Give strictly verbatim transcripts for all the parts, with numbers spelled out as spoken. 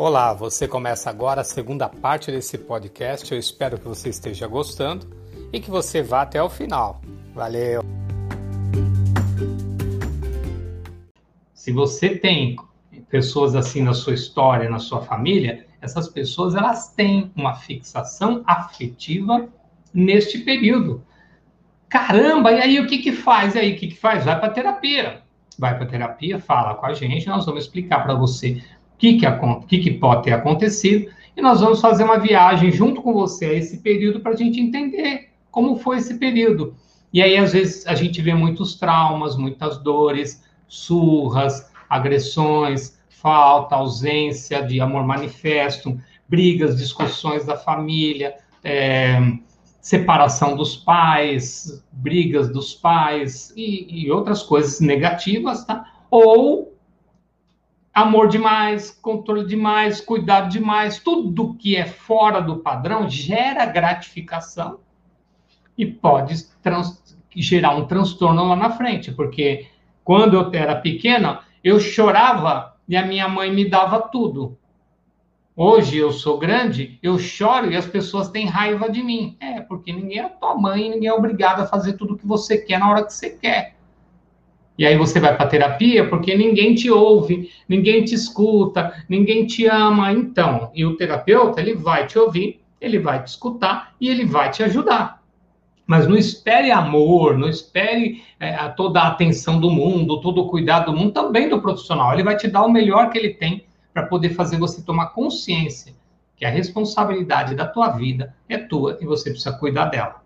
Olá, você começa agora a segunda parte desse podcast. Eu espero que você esteja gostando e que você vá até o final. Valeu! Se você tem pessoas assim na sua história, na sua família, essas pessoas elas têm uma fixação afetiva neste período. Caramba, e aí o que que faz? E aí o que que faz? Vai para terapia. Vai para terapia, fala com a gente, nós vamos explicar para você o que, que, que pode ter acontecido, e nós vamos fazer uma viagem junto com você a esse período para a gente entender como foi esse período. E aí, às vezes, a gente vê muitos traumas, muitas dores, surras, agressões, falta, ausência de amor manifesto, brigas, discussões da família, é, separação dos pais, brigas dos pais e, e outras coisas negativas, tá? Ou amor demais, controle demais, cuidado demais, tudo que é fora do padrão gera gratificação e pode trans- gerar um transtorno lá na frente, porque quando eu era pequena, eu chorava e a minha mãe me dava tudo. Hoje eu sou grande, eu choro e as pessoas têm raiva de mim. É, porque ninguém é tua mãe, ninguém é obrigado a fazer tudo o que você quer na hora que você quer. E aí você vai para terapia porque ninguém te ouve, ninguém te escuta, ninguém te ama. Então, e o terapeuta, ele vai te ouvir, ele vai te escutar e ele vai te ajudar. Mas não espere amor, não espere é, toda a atenção do mundo, todo o cuidado do mundo, também do profissional. Ele vai te dar o melhor que ele tem para poder fazer você tomar consciência que a responsabilidade da tua vida é tua e você precisa cuidar dela.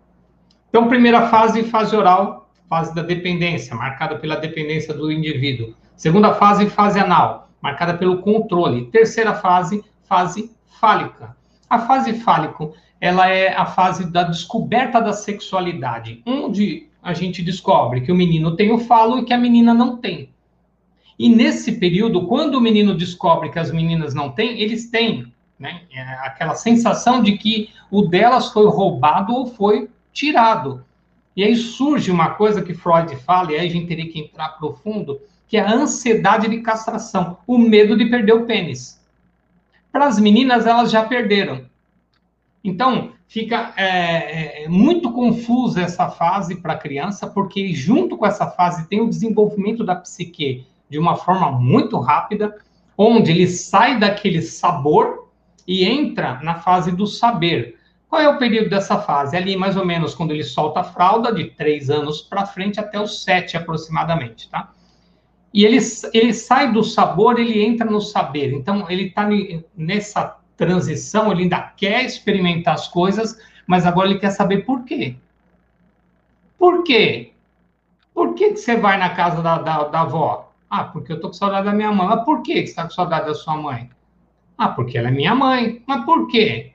Então, primeira fase, fase oral. Fase da dependência, marcada pela dependência do indivíduo. Segunda fase, fase anal, marcada pelo controle. Terceira fase, fase fálica. A fase fálico, ela é a fase da descoberta da sexualidade, onde a gente descobre que o menino tem o falo e que a menina não tem. E nesse período, quando o menino descobre que as meninas não têm, eles têm, né, aquela sensação de que o delas foi roubado ou foi tirado. E aí surge uma coisa que Freud fala, e aí a gente teria que entrar profundo, que é a ansiedade de castração, o medo de perder o pênis. Para as meninas, elas já perderam. Então, fica é, é, muito confusa essa fase para a criança, porque junto com essa fase tem o desenvolvimento da psique de uma forma muito rápida, onde ele sai daquele sabor e entra na fase do saber. Qual é o período dessa fase? Ali, mais ou menos, quando ele solta a fralda, de três anos para frente até os sete, aproximadamente, tá? E ele, ele sai do sabor, ele entra no saber. Então, ele está nessa transição, ele ainda quer experimentar as coisas, mas agora ele quer saber por quê. Por quê? Por que, que você vai na casa da, da, da avó? Ah, porque eu estou com saudade da minha mãe. Mas por que você está com saudade da sua mãe? Ah, porque ela é minha mãe. Mas por quê?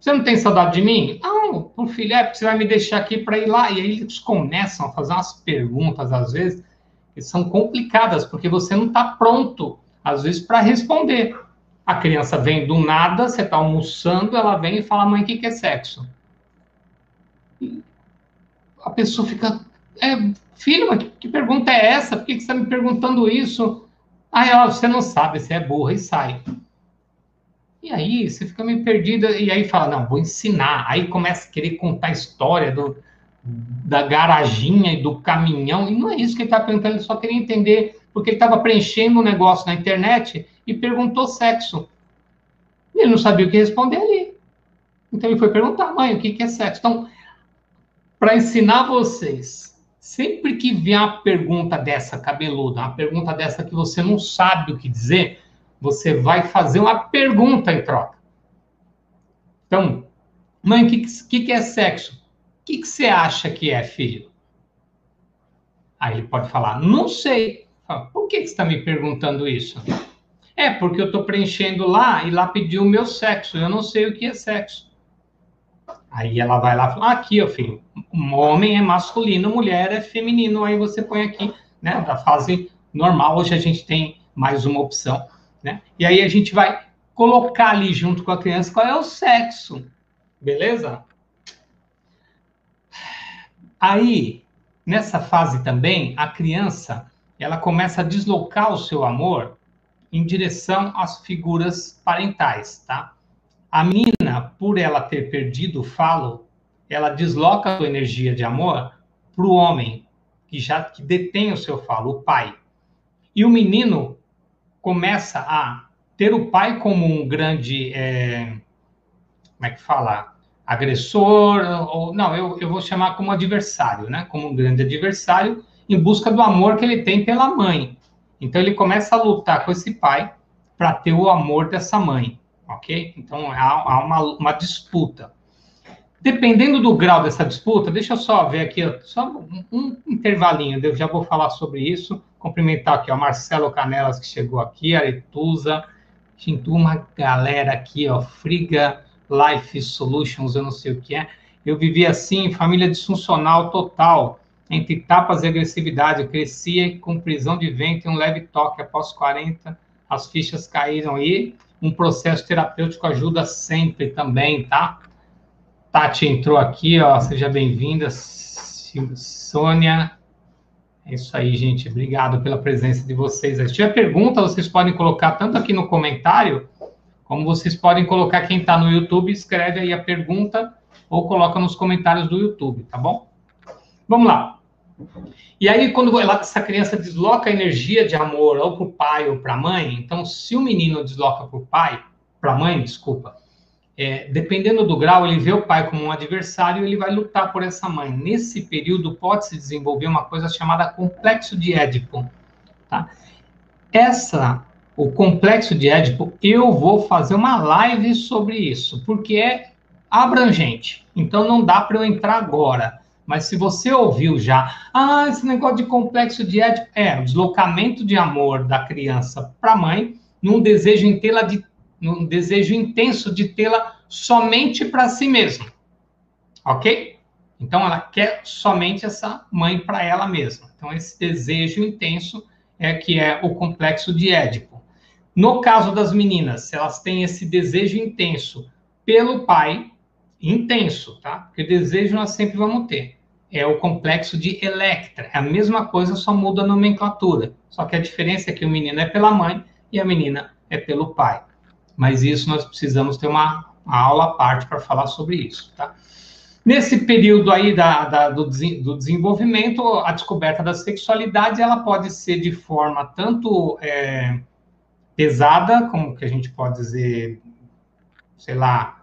Você não tem saudade de mim? Não, meu filho, é, você vai me deixar aqui para ir lá. E aí eles começam a fazer umas perguntas, às vezes, que são complicadas, porque você não está pronto, às vezes, para responder. A criança vem do nada, você está almoçando, ela vem e fala, mãe, o que, que é sexo? E a pessoa fica, é, filho, mas que, que pergunta é essa? Por que, que você está me perguntando isso? Aí ela, você não sabe, você é burra, e sai. E aí, você fica meio perdida, e aí fala, não, vou ensinar. Aí começa a querer contar a história do, da garaginha e do caminhão, e não é isso que ele está perguntando, ele só queria entender, porque ele estava preenchendo um negócio na internet e perguntou sexo. E ele não sabia o que responder ali. Então, ele foi perguntar, mãe, o que, que é sexo? Então, para ensinar vocês, sempre que vier uma pergunta dessa cabeluda, uma pergunta dessa que você não sabe o que dizer, você vai fazer uma pergunta em troca. Então, mãe, o que, que, que é sexo? O que, que você acha que é, filho? Aí ele pode falar, não sei. Fala, por que, que você está me perguntando isso? É, porque eu estou preenchendo lá e lá pediu o meu sexo. Eu não sei o que é sexo. Aí ela vai lá e fala, ah, aqui, ó, filho. Um homem é masculino, mulher é feminino. Aí você põe aqui, né, da fase normal. Hoje a gente tem mais uma opção. Né? E aí a gente vai colocar ali junto com a criança qual é o sexo, beleza? Aí, nessa fase também, a criança, ela começa a deslocar o seu amor em direção às figuras parentais, tá? A menina, por ela ter perdido o falo, ela desloca a sua energia de amor para o homem, que já que detém o seu falo, o pai. E o menino começa a ter o pai como um grande, é, como é que fala? Agressor, ou não, eu, eu vou chamar como adversário, né? Como um grande adversário, em busca do amor que ele tem pela mãe. Então, ele começa a lutar com esse pai para ter o amor dessa mãe, ok? Então, há, há uma, uma disputa. Dependendo do grau dessa disputa, deixa eu só ver aqui, só um, um intervalinho, eu já vou falar sobre isso. Cumprimentar aqui, ó, Marcelo Canelas, que chegou aqui, Aretusa, tinha uma galera aqui, ó, Friga Life Solutions, eu não sei o que é. Eu vivi assim, família disfuncional total, entre tapas e agressividade, eu cresci com prisão de ventre e um leve toque. Após quarenta, as fichas caíram e um processo terapêutico ajuda sempre também, tá? Tati entrou aqui, ó, seja bem-vinda, Sônia. É isso aí, gente, obrigado pela presença de vocês. Se tiver pergunta, vocês podem colocar tanto aqui no comentário, como vocês podem colocar quem está no YouTube, escreve aí a pergunta ou coloca nos comentários do YouTube, tá bom? Vamos lá. E aí, quando essa criança desloca a energia de amor ou para o pai ou para a mãe, então, se o menino desloca para o pai, para a mãe, desculpa, É, dependendo do grau, ele vê o pai como um adversário e ele vai lutar por essa mãe. Nesse período, pode-se desenvolver uma coisa chamada complexo de Édipo. Tá? Essa, o complexo de Édipo, eu vou fazer uma live sobre isso, porque é abrangente. Então, não dá para eu entrar agora. Mas se você ouviu já, ah, esse negócio de complexo de Édipo, é o deslocamento de amor da criança para a mãe, num desejo em tê-la de num desejo intenso de tê-la somente para si mesma, ok? Então, ela quer somente essa mãe para ela mesma. Então, esse desejo intenso é que é o complexo de Édipo. No caso das meninas, elas têm esse desejo intenso pelo pai, intenso, tá? Porque desejo nós sempre vamos ter. É o complexo de Electra. É a mesma coisa, só muda a nomenclatura. Só que a diferença é que o menino é pela mãe e a menina é pelo pai. Mas isso nós precisamos ter uma, uma aula à parte para falar sobre isso, tá? Nesse período aí da, da, do, do desenvolvimento, a descoberta da sexualidade, ela pode ser de forma tanto é, pesada, como que a gente pode dizer, sei lá,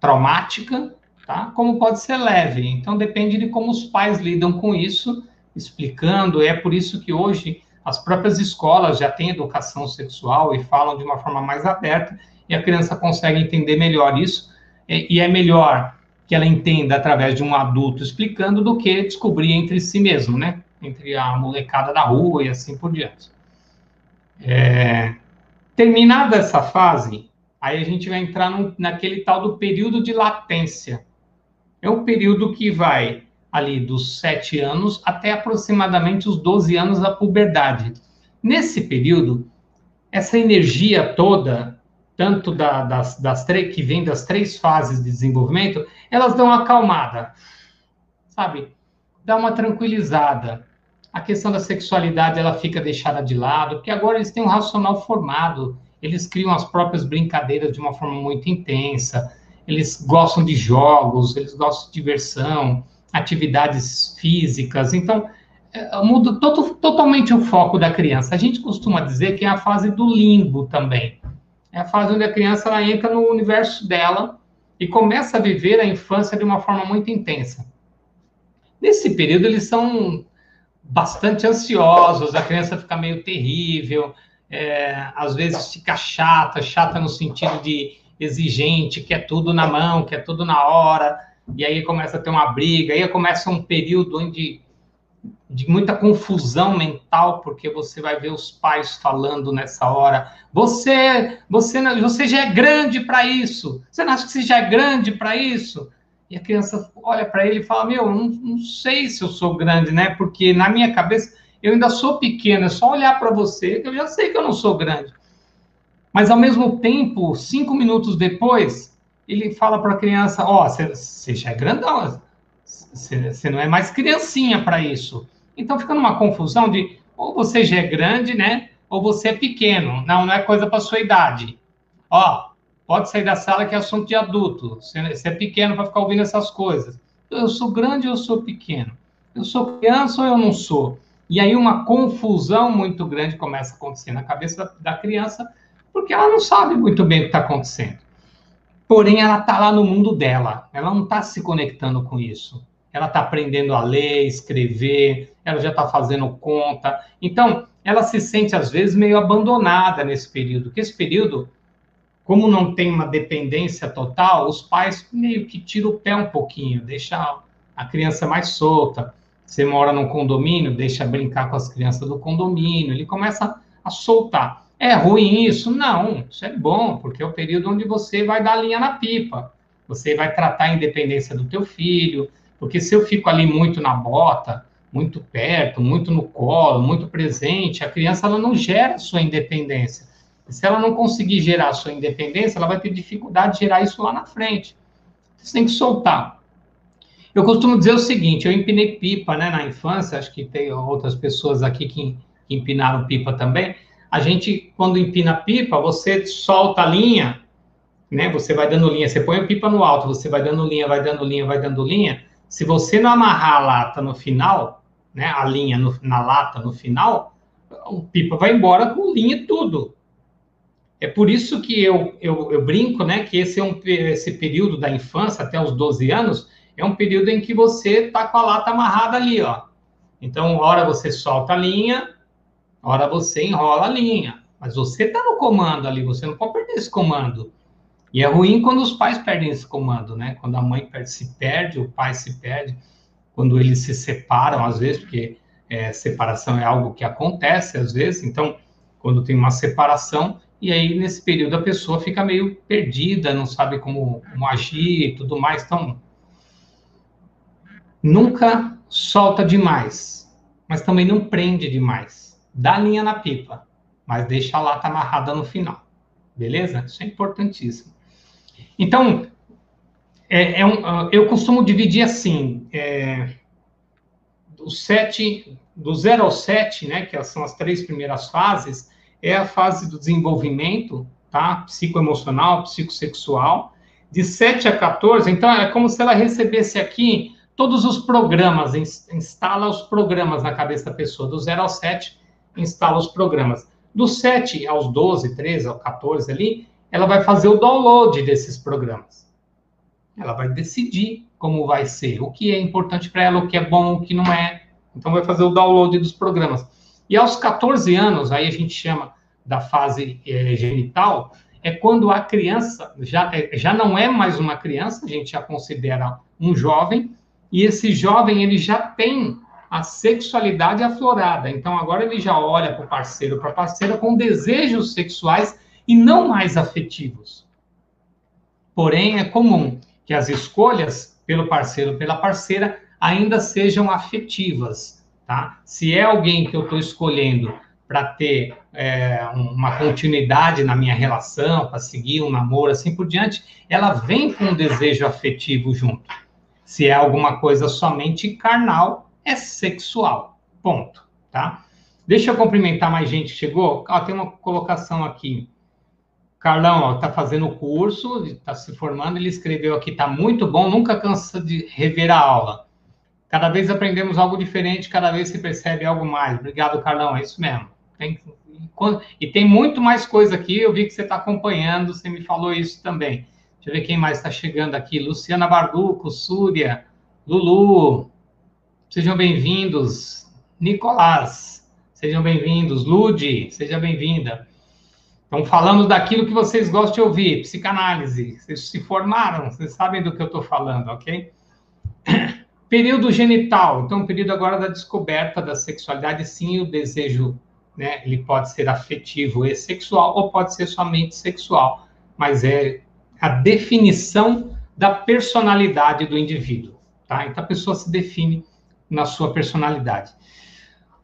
traumática, tá? Como pode ser leve. Então, depende de como os pais lidam com isso, explicando. É por isso que hoje as próprias escolas já têm educação sexual e falam de uma forma mais aberta, e a criança consegue entender melhor isso, e é melhor que ela entenda através de um adulto explicando do que descobrir entre si mesmo, né? Entre a molecada da rua e assim por diante. É... Terminada essa fase, aí a gente vai entrar no, naquele tal do período de latência. É o período que vai ali dos sete anos até aproximadamente os doze anos da puberdade. Nesse período, essa energia toda, tanto da, das, das três, que vem das três fases de desenvolvimento, elas dão uma acalmada, sabe? Dá uma tranquilizada. A questão da sexualidade, ela fica deixada de lado, porque agora eles têm um racional formado, eles criam as próprias brincadeiras de uma forma muito intensa, eles gostam de jogos, eles gostam de diversão, atividades físicas. Então, muda todo, totalmente o foco da criança. A gente costuma dizer que é a fase do limbo também. É a fase onde a criança ela entra no universo dela e começa a viver a infância de uma forma muito intensa. Nesse período, eles são bastante ansiosos, a criança fica meio terrível, é, às vezes fica chata, chata no sentido de exigente, quer tudo na mão, quer tudo na hora. E aí começa a ter uma briga, aí começa um período onde, de muita confusão mental, porque você vai ver os pais falando nessa hora, você, você, você já é grande para isso, você não acha que você já é grande para isso? E a criança olha para ele e fala, meu, não, não sei se eu sou grande, né? Porque na minha cabeça eu ainda sou pequeno, é só olhar para você, que eu já sei que eu não sou grande. Mas ao mesmo tempo, cinco minutos depois, ele fala para a criança, ó, você já é grandão, você não é mais criancinha para isso. Então, fica numa confusão de, ou você já é grande, né? ou você é pequeno. Não, não é coisa para sua idade. Ó, pode sair da sala que é assunto de adulto. Você é pequeno para ficar ouvindo essas coisas. Eu sou grande ou eu sou pequeno? Eu sou criança ou eu não sou? E aí uma confusão muito grande começa a acontecer na cabeça da, da criança, porque ela não sabe muito bem o que está acontecendo. Porém, ela está lá no mundo dela. Ela não está se conectando com isso. Ela está aprendendo a ler, escrever, ela já está fazendo conta. Então, ela se sente, às vezes, meio abandonada nesse período. Porque esse período, como não tem uma dependência total, os pais meio que tiram o pé um pouquinho, deixam a criança mais solta. Você mora num condomínio, deixa brincar com as crianças do condomínio, ele começa a soltar. É ruim isso? Não, isso é bom, porque é o período onde você vai dar linha na pipa, você vai tratar a independência do teu filho, porque se eu fico ali muito na bota, muito perto, muito no colo, muito presente, a criança ela não gera a sua independência. E se ela não conseguir gerar a sua independência, ela vai ter dificuldade de gerar isso lá na frente. Você tem que soltar. Eu costumo dizer o seguinte, eu empinei pipa, né, na infância, acho que tem outras pessoas aqui que empinaram pipa também. A gente, quando empina pipa, você solta a linha, né, você vai dando linha, você põe a pipa no alto, você vai dando linha, vai dando linha, vai dando linha. Se você não amarrar a lata no final, né, a linha no, na lata no final, a pipa vai embora com linha e tudo. É por isso que eu, eu, eu brinco, né, que esse, é um, esse período da infância, até os doze anos, é um período em que você está com a lata amarrada ali, ó. Então, hora você solta a linha, hora você enrola a linha. Mas você está no comando ali, você não pode perder esse comando. E é ruim quando os pais perdem esse comando, né? Quando a mãe perde, se perde, o pai se perde, quando eles se separam, às vezes, porque é, separação é algo que acontece, às vezes. Então, quando tem uma separação, e aí, nesse período, a pessoa fica meio perdida, não sabe como, como agir e tudo mais, então... Nunca solta demais, mas também não prende demais. Dá linha na pipa, mas deixa a lata amarrada no final. Beleza? Isso é importantíssimo. Então, é, é um, eu costumo dividir assim, é, do, sete, do zero ao sete, né, que são as três primeiras fases, é a fase do desenvolvimento, tá? Psicoemocional, psicossexual. De sete a quatorze, então, é como se ela recebesse aqui... Todos os programas, instala os programas na cabeça da pessoa. Do zero ao sete, instala os programas. Do sete aos doze, treze, ao quatorze ali, ela vai fazer o download desses programas. Ela vai decidir como vai ser, o que é importante para ela, o que é bom, o que não é. Então, vai fazer o download dos programas. E aos quatorze anos, aí a gente chama da fase é, genital, é quando a criança já, já não é mais uma criança, a gente já considera um jovem, e esse jovem, ele já tem a sexualidade aflorada. Então, agora ele já olha para o parceiro, para a parceira, com desejos sexuais e não mais afetivos. Porém, é comum que as escolhas pelo parceiro ou pela parceira ainda sejam afetivas, tá? Se é alguém que eu estou escolhendo para ter é, uma continuidade na minha relação, para seguir um namoro, assim por diante, ela vem com um desejo afetivo junto. Se é alguma coisa somente carnal, é sexual. Ponto, tá? Deixa eu cumprimentar mais gente que chegou. Ah, tem uma colocação aqui. Carlão, ó, tá fazendo o curso, tá se formando, ele escreveu aqui, tá muito bom, nunca cansa de rever a aula. Cada vez aprendemos algo diferente, cada vez se percebe algo mais. Obrigado, Carlão, é isso mesmo. Tem, e tem muito mais coisa aqui, eu vi que você tá acompanhando, você me falou isso também. Deixa eu ver quem mais está chegando aqui. Luciana Barduco, Súria, Lulu, sejam bem-vindos. Nicolás, sejam bem-vindos. Lude, seja bem-vinda. Estão falando daquilo que vocês gostam de ouvir, psicanálise. Vocês se formaram, vocês sabem do que eu estou falando, ok? Período genital. Então, período agora da descoberta da sexualidade. Sim, o desejo, né? Ele pode ser afetivo e sexual, ou pode ser somente sexual, mas é... a definição da personalidade do indivíduo, tá? Então, a pessoa se define na sua personalidade.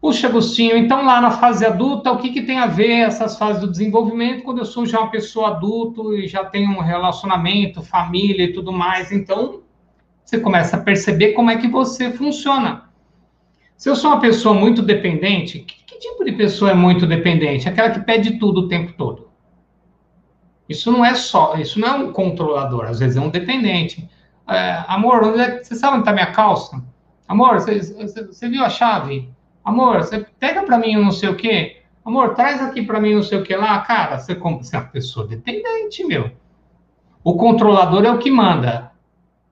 Puxa, Agostinho, então, lá na fase adulta, o que, que tem a ver essas fases do desenvolvimento quando eu sou já uma pessoa adulta e já tenho um relacionamento, família e tudo mais? Então, você começa a perceber como é que você funciona. Se eu sou uma pessoa muito dependente, o que, que Que tipo de pessoa é muito dependente? Aquela que pede tudo o tempo todo. Isso não é só, isso não é um controlador, às vezes é um dependente. É, amor, onde é, você sabe onde está minha calça? Amor, você, você viu a chave? Amor, você pega para mim um não sei o quê? Amor, traz aqui para mim não sei o que lá. Cara, você, você é uma pessoa dependente, meu. O controlador é o que manda.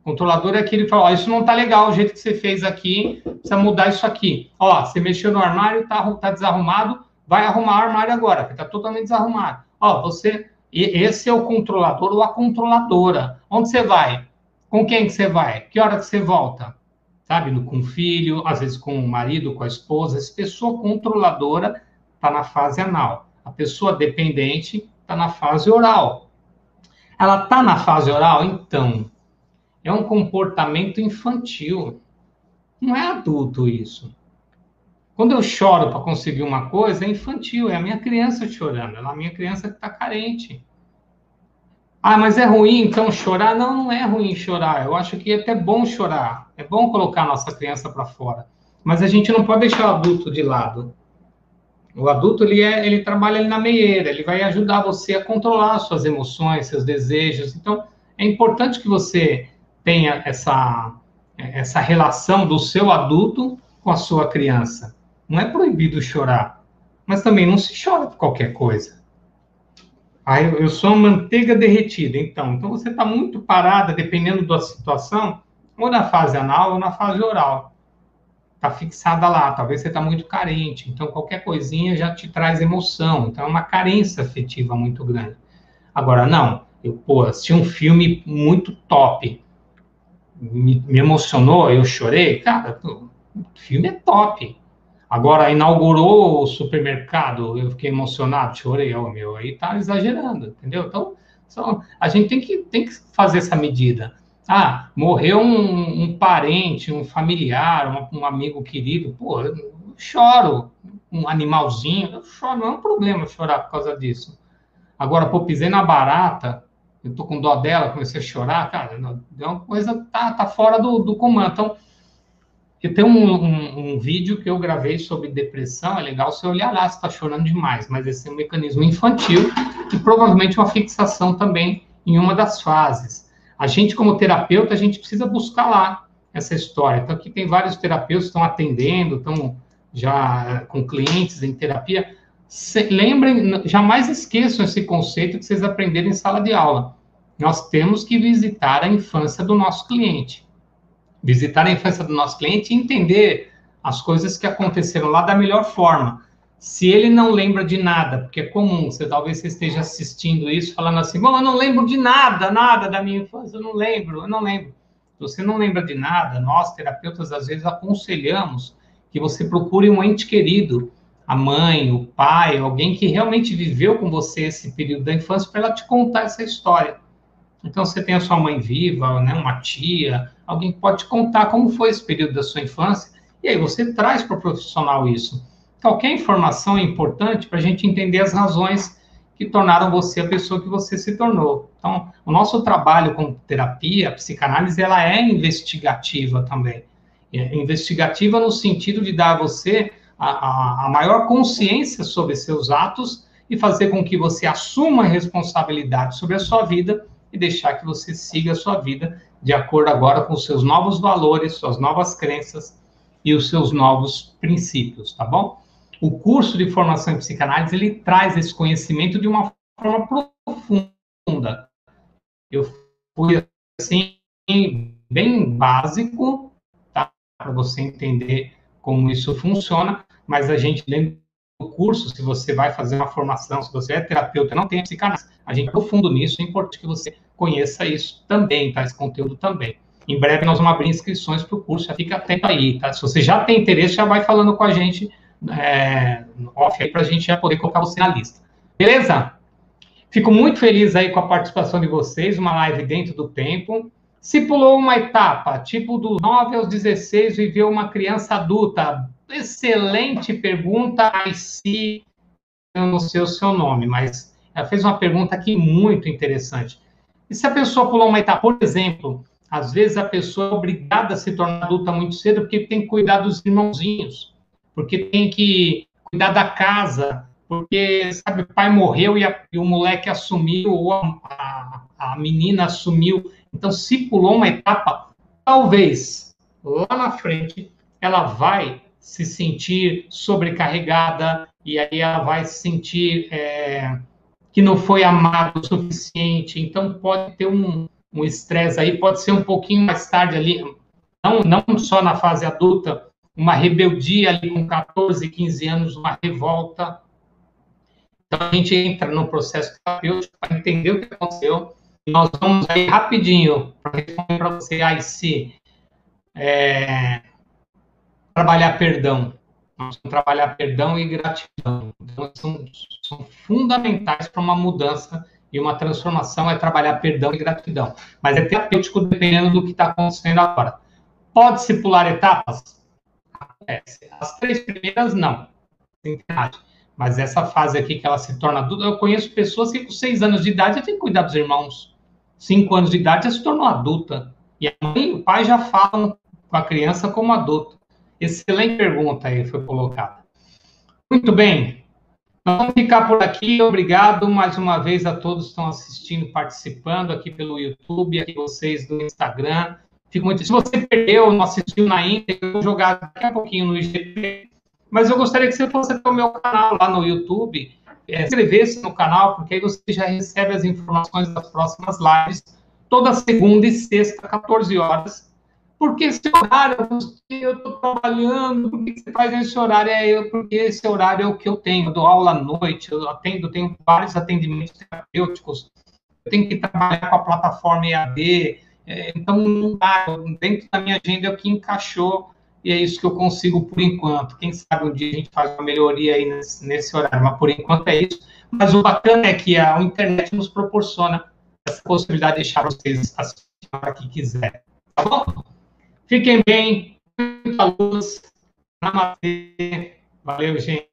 O controlador é aquele que fala, ó, isso não tá legal, o jeito que você fez aqui, precisa mudar isso aqui. Ó, você mexeu no armário, tá, tá desarrumado, vai arrumar o armário agora, que tá totalmente desarrumado. Ó, você... Esse é o controlador ou a controladora. Onde você vai? Com quem que você vai? Que hora que você volta? Sabe, com o filho, às vezes com o marido, com a esposa. Essa pessoa controladora está na fase anal. A pessoa dependente está na fase oral. Ela está na fase oral, então, é um comportamento infantil. Não é adulto isso. Quando eu choro para conseguir uma coisa, é infantil, é a minha criança chorando, é a minha criança que está carente. Ah, mas é ruim, então, chorar? Não, não é ruim chorar. Eu acho que é até bom chorar. É bom colocar a nossa criança para fora. Mas a gente não pode deixar o adulto de lado. O adulto, ele, é, ele trabalha ali na meieira, ele vai ajudar você a controlar suas emoções, seus desejos. Então, é importante que você tenha essa, essa relação do seu adulto com a sua criança. Não é proibido chorar, mas também não se chora por qualquer coisa. Ah, eu, eu sou uma manteiga derretida, então. Então, você está muito parada, dependendo da situação, ou na fase anal ou na fase oral. Está fixada lá, talvez você está muito carente, então qualquer coisinha já te traz emoção, então é uma carência afetiva muito grande. Agora, não, eu pô, assisti um filme muito top, me, me emocionou, eu chorei, cara, pô, o filme é top. Agora, inaugurou o supermercado, eu fiquei emocionado, chorei, oh, meu, aí tá exagerando, entendeu? Então, só, a gente tem que, tem que fazer essa medida. Ah, morreu um, um parente, um familiar, um, um amigo querido, pô, eu choro, um animalzinho, eu choro, não é um problema chorar por causa disso. Agora, pô, pisei na barata, eu tô com dó dela, comecei a chorar, cara, não, é uma coisa, tá, tá fora do, do comando. Então, eu tenho um, um, um vídeo que eu gravei sobre depressão, é legal você olhar lá, você tá chorando demais, mas esse é um mecanismo infantil e provavelmente uma fixação também em uma das fases. A gente, como terapeuta, a gente precisa buscar lá essa história. Então, aqui tem vários terapeutas que estão atendendo, estão já com clientes em terapia. Se, lembrem, jamais esqueçam esse conceito que vocês aprenderam em sala de aula. Nós temos que visitar a infância do nosso cliente. Visitar a infância do nosso cliente e entender as coisas que aconteceram lá da melhor forma. Se ele não lembra de nada, porque é comum, você, talvez você esteja assistindo isso, falando assim, bom, eu não lembro de nada, nada da minha infância, eu não lembro, eu não lembro. Se você não lembra de nada, nós, terapeutas, às vezes aconselhamos que você procure um ente querido, a mãe, o pai, alguém que realmente viveu com você esse período da infância, para ela te contar essa história. Então, você tem a sua mãe viva, né, uma tia, alguém que pode te contar como foi esse período da sua infância, e aí você traz para o profissional isso. Qualquer informação é importante para a gente entender as razões que tornaram você a pessoa que você se tornou. Então, o nosso trabalho com terapia, a psicanálise, ela é investigativa também. É investigativa no sentido de dar a você a, a, a maior consciência sobre seus atos e fazer com que você assuma a responsabilidade sobre a sua vida e deixar que você siga a sua vida de acordo agora com os seus novos valores, suas novas crenças e os seus novos princípios, tá bom? O curso de formação em psicanálise, ele traz esse conhecimento de uma forma profunda. Eu fui, assim, bem básico, tá? Para você entender como isso funciona, mas a gente, dentro do curso, se você vai fazer uma formação, se você é terapeuta, não tem psicanálise, a gente é profundo nisso, é importante que você conheça isso também, tá? Esse conteúdo também. Em breve, nós vamos abrir inscrições para o curso, já fica atento aí, tá? Se você já tem interesse, já vai falando com a gente, É, off aí, para a gente já poder colocar você na lista. Beleza? Fico muito feliz aí com a participação de vocês, uma live dentro do tempo. Se pulou uma etapa, tipo do nove aos dezesseis, viveu uma criança adulta. Excelente pergunta, aí se eu não sei o seu nome, mas ela fez uma pergunta aqui muito interessante. E se a pessoa pulou uma etapa, por exemplo, às vezes a pessoa é obrigada a se tornar adulta muito cedo, porque tem que cuidar dos irmãozinhos, porque tem que cuidar da casa, porque, sabe, o pai morreu e, a, e o moleque assumiu, ou a, a menina assumiu. Então, se pulou uma etapa, talvez, lá na frente, ela vai se sentir sobrecarregada, e aí ela vai se sentir é, que não foi amada o suficiente. Então, pode ter um estresse um aí, pode ser um pouquinho mais tarde ali, não, não só na fase adulta, uma rebeldia ali com quatorze, quinze anos, uma revolta. Então, a gente entra no processo terapêutico para entender o que aconteceu. E nós vamos aí rapidinho para responder para você aí se é, trabalhar perdão. Nós vamos trabalhar perdão e gratidão. Então, são, são fundamentais para uma mudança e uma transformação, é trabalhar perdão e gratidão. Mas é terapêutico dependendo do que está acontecendo agora. Pode-se pular etapas? Acontece. As três primeiras, não. Mas essa fase aqui que ela se torna adulta, eu conheço pessoas que com seis anos de idade já tem que cuidar dos irmãos. Cinco anos de idade já se tornou adulta. E a mãe e o pai já falam com a criança como adulto. Excelente pergunta aí foi colocada. Muito bem. Nós vamos ficar por aqui. Obrigado mais uma vez a todos que estão assistindo, participando aqui pelo YouTube, aqui vocês do Instagram. Fico muito... Se você perdeu, não assistiu na íntegra, eu vou jogar daqui a pouquinho no I G T V. Mas eu gostaria que você fosse para o meu canal lá no YouTube, é, inscrever-se no canal, porque aí você já recebe as informações das próximas lives, toda segunda e sexta, quatorze horas. Porque esse horário, eu estou trabalhando, por que você faz esse horário? É eu, porque esse horário é o que eu tenho, eu dou aula à noite, eu atendo, eu tenho vários atendimentos terapêuticos, eu tenho que trabalhar com a plataforma E A D, é, então não dá, dentro da minha agenda é o que encaixou, e é isso que eu consigo por enquanto. Quem sabe um dia a gente faz uma melhoria aí nesse, nesse horário, mas por enquanto é isso. Mas o bacana é que a, a internet nos proporciona essa possibilidade de deixar vocês assistirem a hora que quiserem, tá bom? Fiquem bem, muita luz, namastê, valeu, gente.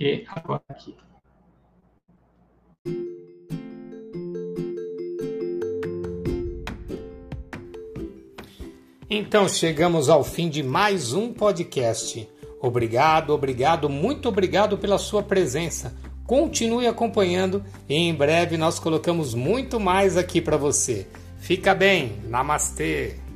E agora aqui. Então, chegamos ao fim de mais um podcast. Obrigado, obrigado, muito obrigado pela sua presença. Continue acompanhando e em breve nós colocamos muito mais aqui para você. Fica bem. Namastê.